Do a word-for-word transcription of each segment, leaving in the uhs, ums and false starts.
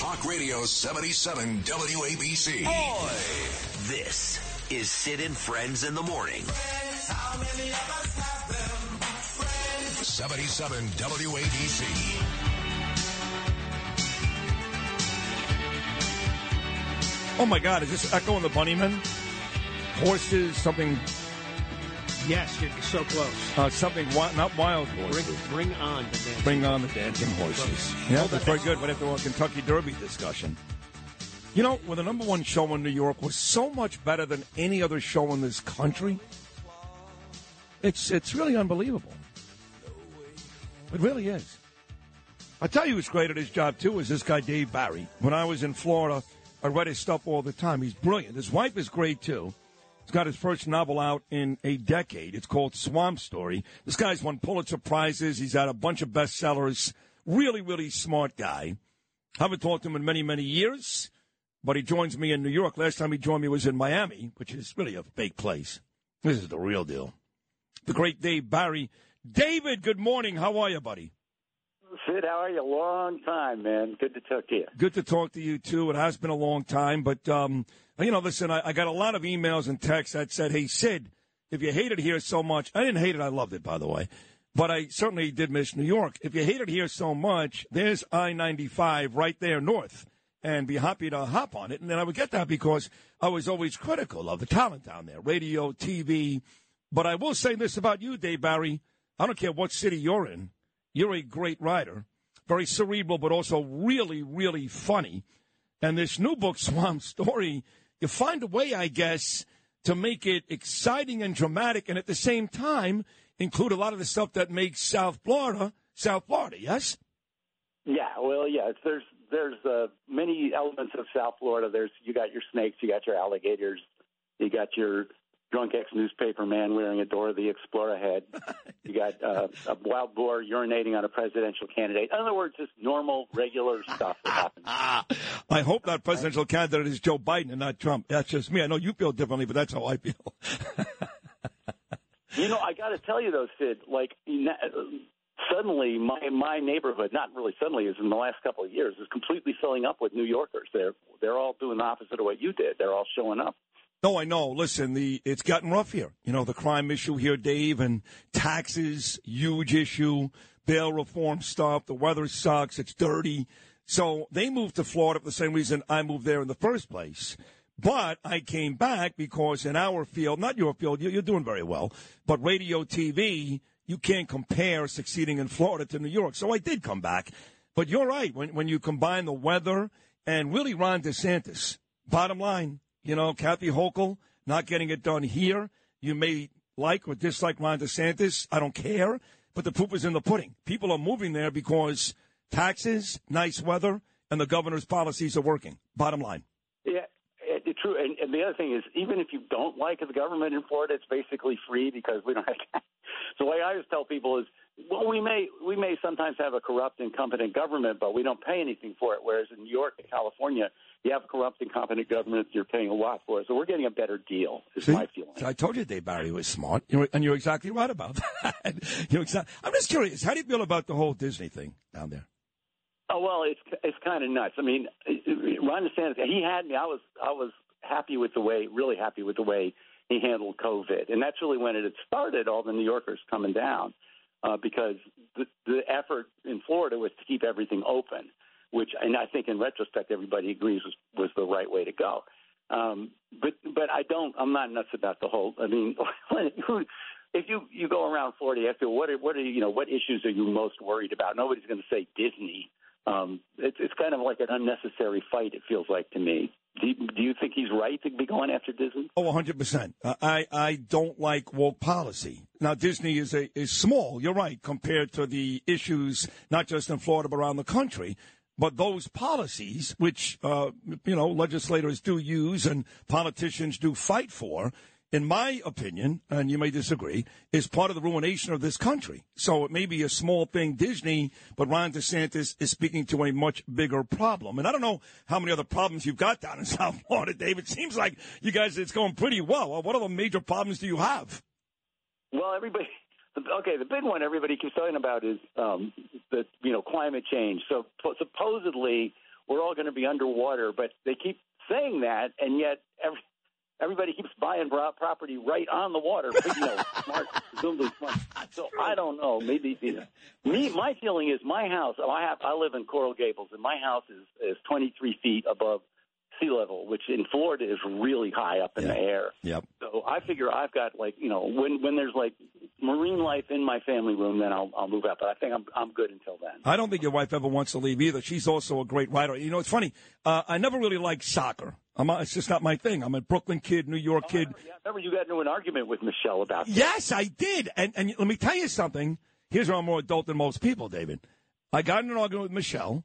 Talk Radio seventy-seven W A B C. Boy. This is Sid and Friends in the Morning. Friends, how many of us have them? Friends. seventy-seven W A B C. Oh, my God. Is this Echo and the Bunnymen? Horses, something... Yes, you're so close. Uh, something wi- not wild horses. Bring, bring on the dancing. Bring on the dancing horses. Yeah, well, that's very good. We'd have to have a Kentucky Derby discussion. You know, when the number one show in New York was so much better than any other show in this country, it's it's really unbelievable. It really is. I tell you, who's great at his job too is this guy Dave Barry. When I was in Florida, I read his stuff all the time. He's brilliant. His wife is great too. He's got his first novel out in a decade. It's called Swamp Story. This guy's won Pulitzer Prizes. He's had a bunch of bestsellers. Really, really smart guy. Haven't talked to him in many, many years, but he joins me in New York. Last time he joined me was in Miami, which is really a fake place. This is the real deal. The great Dave Barry. David, good morning. How are you, buddy? Sid, how are you? Long time, man. Good to talk to you. Good to talk to you, too. It has been a long time. But, um, you know, listen, I, I got a lot of emails and texts that said, hey, Sid, if you hate it here so much, I didn't hate it. I loved it, by the way. But I certainly did miss New York. If you hate it here so much, there's I ninety-five right there north, and be happy to hop on it. And then I would get that because I was always critical of the talent down there, radio, T V. But I will say this about you, Dave Barry. I don't care what city you're in. You're a great writer, very cerebral, but also really, really funny. And this new book, Swamp Story, you find a way, I guess, to make it exciting and dramatic and at the same time include a lot of the stuff that makes South Florida, South Florida, yes? Yeah, well, yeah, there's there's uh, many elements of South Florida. There's you got your snakes, you got your alligators, you got your... drunk ex-newspaper man wearing a Dora the Explorer head. You got uh, a wild boar urinating on a presidential candidate. In other words, just normal, regular stuff that happens. I hope that presidential candidate is Joe Biden and not Trump. That's just me. I know you feel differently, but that's how I feel. You know, I got to tell you, though, Sid, like, suddenly my, my neighborhood, not really suddenly, is in the last couple of years, is completely filling up with New Yorkers. They're, they're all doing the opposite of what you did. They're all showing up. No, I know. Listen, the it's gotten rough here. You know, the crime issue here, Dave, and taxes, huge issue, bail reform stuff, the weather sucks, it's dirty. So they moved to Florida for the same reason I moved there in the first place. But I came back because in our field, not your field, you're doing very well, but radio, T V, you can't compare succeeding in Florida to New York. So I did come back. But you're right. When, when you combine the weather and really Ron DeSantis, bottom line, you know, Kathy Hochul not getting it done here. You may like or dislike Ron DeSantis. I don't care. But the proof is in the pudding. People are moving there because taxes, nice weather, and the governor's policies are working. Bottom line. Yeah, it's true. And, and the other thing is, even if you don't like the government in Florida, it's basically free because we don't have tax. So the way I always tell people is, well, we may we may sometimes have a corrupt, incompetent government, but we don't pay anything for it, whereas in New York and California, you have a corrupt, incompetent government, you're paying a lot for it. So we're getting a better deal, is See, my feeling. I told you Dave Barry was smart, and you're exactly right about that. You're exa- I'm just curious, how do you feel about the whole Disney thing down there? Oh, well, it's it's kind of nuts. I mean, Ron DeSantis, he had me. I was, I was happy with the way, really happy with the way he handled COVID. And that's really when it had started, all the New Yorkers coming down. Uh, because the, the effort in Florida was to keep everything open, which, and I think in retrospect, everybody agrees was, was the right way to go. Um, but but I don't, I'm not nuts about the whole. I mean, if you, you go around Florida, you have to, what are, what are you know what issues are you most worried about? Nobody's going to say Disney. Um, it's it's kind of like an unnecessary fight. It feels like to me. Do you, do you think he's right to be going after Disney? Oh, one hundred percent. Uh, I, I don't like woke policy. Now, Disney is a is small, you're right, compared to the issues, not just in Florida, but around the country. But those policies, which, uh, you know, legislators do use and politicians do fight for, in my opinion, and you may disagree, is part of the ruination of this country. So it may be a small thing, Disney, but Ron DeSantis is speaking to a much bigger problem. And I don't know how many other problems you've got down in South Florida, Dave. It seems like you guys, it's going pretty well. What other major problems do you have? Well, everybody, okay, the big one everybody keeps talking about is um, the, you know, climate change. So supposedly we're all going to be underwater. But they keep saying that, and yet every, everybody keeps buying property right on the water. But, you know, smart, presumably smart. So I don't know. Maybe you know, me. My feeling is my house. I have. I live in Coral Gables, and my house is is twenty-three feet above sea level, which in Florida is really high up in yeah. the air. Yep. So I figure I've got, like, you know, when when there's like marine life in my family room, then I'll I'll move out. But I think I'm I'm good until then. I don't think your wife ever wants to leave either. She's also a great writer. You know, it's funny. Uh, I never really liked soccer. I'm not, it's just not my thing. I'm a Brooklyn kid, New York oh, kid. I remember, yeah, I remember you got into an argument with Michelle about that. Yes, I did. And and let me tell you something. Here's where I'm more adult than most people, David. I got in an argument with Michelle,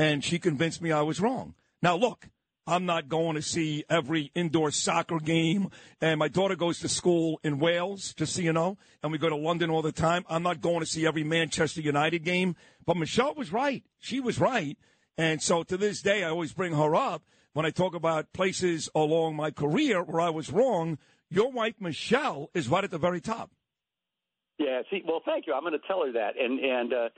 and she convinced me I was wrong. Now look. I'm not going to see every indoor soccer game. And my daughter goes to school in Wales, just so you know, and we go to London all the time. I'm not going to see every Manchester United game. But Michelle was right. She was right. And so to this day, I always bring her up when I talk about places along my career where I was wrong. Your wife, Michelle, is right at the very top. Yeah, see, well, thank you. I'm going to tell her that. And, and, uh,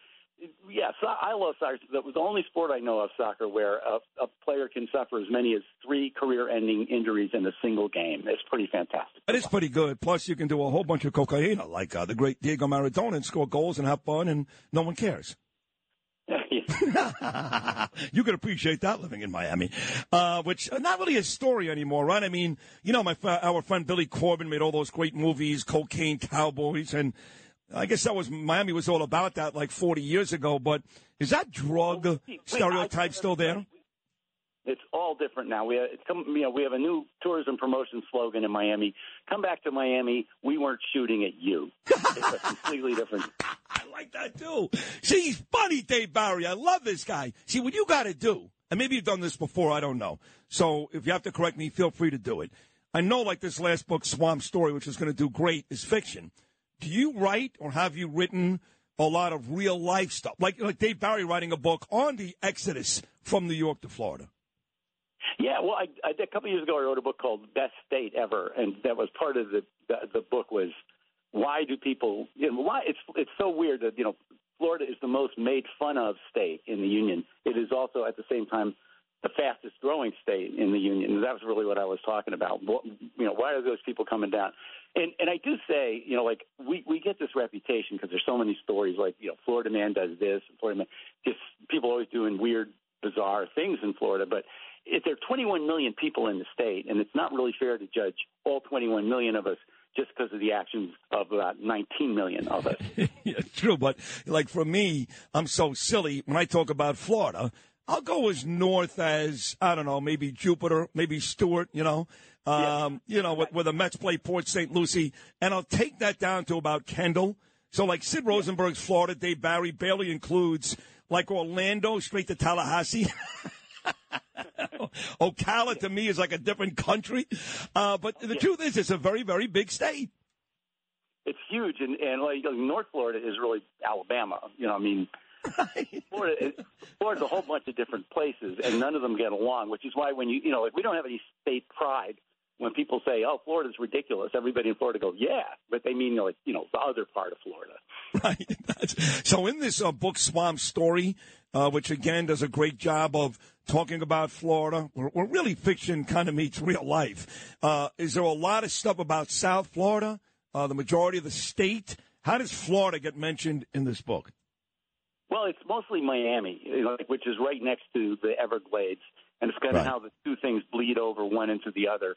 yes, I love soccer. That was the only sport I know of, soccer, where a, a player can suffer as many as three career-ending injuries in a single game. It's pretty fantastic. It is pretty good. Plus, you can do a whole bunch of cocaine, like uh, the great Diego Maradona, and score goals and have fun, and no one cares. You could appreciate that living in Miami, uh, which uh, not really a story anymore, right? I mean, you know, my our friend Billy Corbin made all those great movies, Cocaine Cowboys, and I guess that was Miami was all about that like forty years ago, but is that drug wait, wait, stereotype wait, still there? It's all different now. We have, it's come, you know, we have a new tourism promotion slogan in Miami. Come back to Miami. We weren't shooting at you. It's a completely different. I like that, too. See, he's funny, Dave Barry. I love this guy. See, what you got to do, and maybe you've done this before, I don't know. So if you have to correct me, feel free to do it. I know, like this last book, Swamp Story, which is going to do great, is fiction. Do you write or have you written a lot of real-life stuff? Like like Dave Barry writing a book on the exodus from New York to Florida. Yeah, well, I, I, a couple of years ago I wrote a book called Best State Ever, and that was part of the the, the book was why do people you know, – why it's it's so weird that, you know, Florida is the most made fun of state in the union. It is also at the same time the fastest growing state in the union, and that was really what I was talking about. What, you know, why are those people coming down? And and I do say, you know, like we, we get this reputation because there's so many stories like, you know, Florida man does this, and Florida man, just people always doing weird, bizarre things in Florida. But if there are twenty-one million people in the state, and it's not really fair to judge all twenty-one million of us just because of the actions of about nineteen million of us. Yeah, true, but like for me, I'm so silly when I talk about Florida. I'll go as north as, I don't know, maybe Jupiter, maybe Stewart, you know, um, yeah. you know, where, where the Mets play Port Saint Lucie. And I'll take that down to about Kendall. So, like, Sid Rosenberg's Florida, Dave Barry barely includes, like, Orlando straight to Tallahassee. Ocala, to me, is like a different country. Uh, but the yeah. truth is, it's a very, very big state. It's huge. And, and like, North Florida is really Alabama. You know, I mean... Florida, Florida's a whole bunch of different places, and none of them get along, which is why when you, you know, like we don't have any state pride. When people say, oh, Florida's ridiculous, everybody in Florida goes, yeah, but they mean, like, you know, the other part of Florida. Right. That's, so in this uh, book, Swamp Story, uh, which, again, does a great job of talking about Florida, where, where really fiction kind of meets real life, uh, is there a lot of stuff about South Florida, uh, the majority of the state? How does Florida get mentioned in this book? Well, it's mostly Miami, which is right next to the Everglades, and it's kind of right. how the two things bleed over one into the other.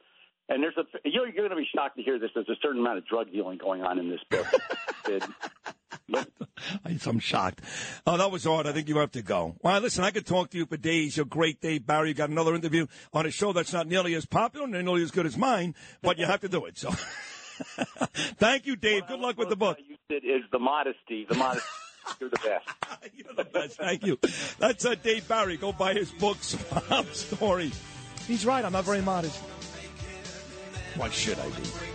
And there's a you're, you're going to be shocked to hear this. There's a certain amount of drug dealing going on in this book. But, I'm shocked. Oh, that was hard. I think you have to go. Well, listen, I could talk to you for days. You're great, Dave Barry. You got another interview on a show that's not nearly as popular and nearly as good as mine, but you have to do it. So, thank you, Dave. Well, good luck with the book. You said is the modesty, the modesty. You're the best. You're the best. Thank you. That's uh, Dave Barry. Go buy his book, Swamp Story. He's right. I'm not very modest. What should I do?